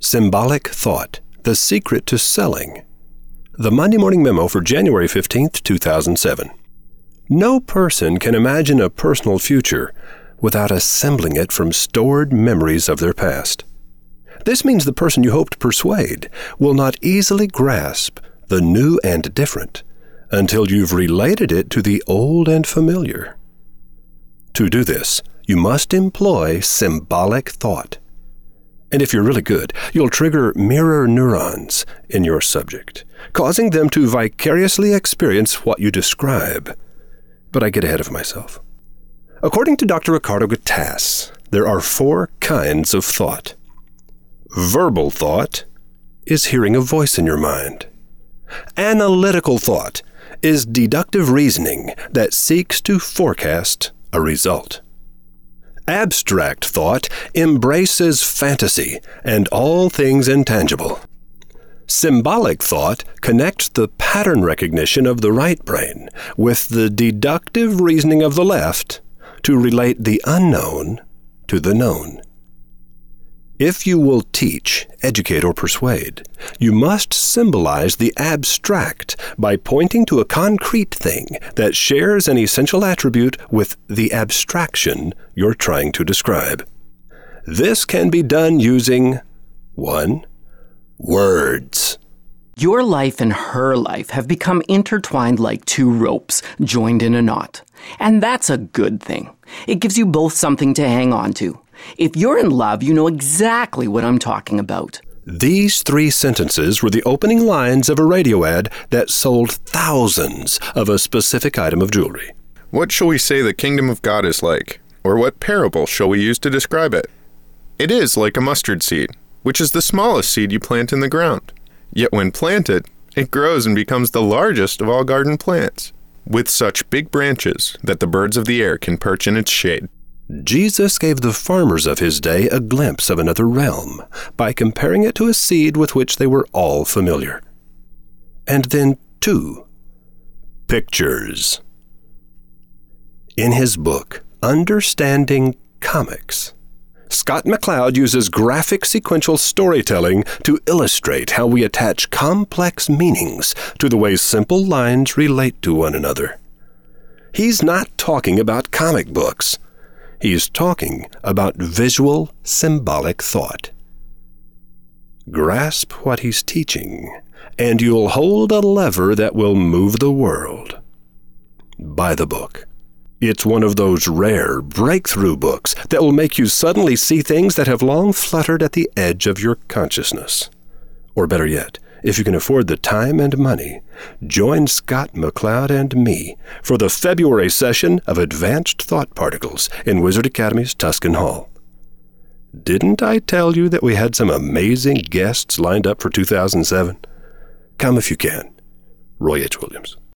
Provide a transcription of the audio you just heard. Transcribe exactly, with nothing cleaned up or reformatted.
Symbolic Thought, The Secret to Selling. The Monday Morning Memo for January fifteenth, two thousand seven. No person can imagine a personal future without assembling it from stored memories of their past. This means the person you hope to persuade will not easily grasp the new and different until you've related it to the old and familiar. To do this, you must employ symbolic thought. And if you're really good, you'll trigger mirror neurons in your subject, causing them to vicariously experience what you describe. But I get ahead of myself. According to Doctor Ricardo Gattass, there are four kinds of thought. Verbal thought is hearing a voice in your mind. Analytical thought is deductive reasoning that seeks to forecast a result. Abstract thought embraces fantasy and all things intangible. Symbolic thought connects the pattern recognition of the right brain with the deductive reasoning of the left to relate the unknown to the known. If you will teach, educate, or persuade, you must symbolize the abstract by pointing to a concrete thing that shares an essential attribute with the abstraction you're trying to describe. This can be done using one. Words. Your life and her life have become intertwined like two ropes, joined in a knot. And that's a good thing. It gives you both something to hang on to. If you're in love, you know exactly what I'm talking about. These three sentences were the opening lines of a radio ad that sold thousands of a specific item of jewelry. What shall we say the kingdom of God is like? Or what parable shall we use to describe it? It is like a mustard seed, which is the smallest seed you plant in the ground. Yet when planted, it grows and becomes the largest of all garden plants, with such big branches that the birds of the air can perch in its shade. Jesus gave the farmers of his day a glimpse of another realm by comparing it to a seed with which they were all familiar. And then two, pictures. In his book, Understanding Comics, Scott McCloud uses graphic sequential storytelling to illustrate how we attach complex meanings to the way simple lines relate to one another. He's not talking about comic books. He's talking about visual symbolic thought. Grasp what he's teaching, and you'll hold a lever that will move the world. Buy the book. It's one of those rare breakthrough books that will make you suddenly see things that have long fluttered at the edge of your consciousness. Or better yet, if you can afford the time and money, join Scott McCloud and me for the February session of Advanced Thought Particles in Wizard Academy's Tuscan Hall. Didn't I tell you that we had some amazing guests lined up for two thousand seven? Come if you can. Roy H. Williams.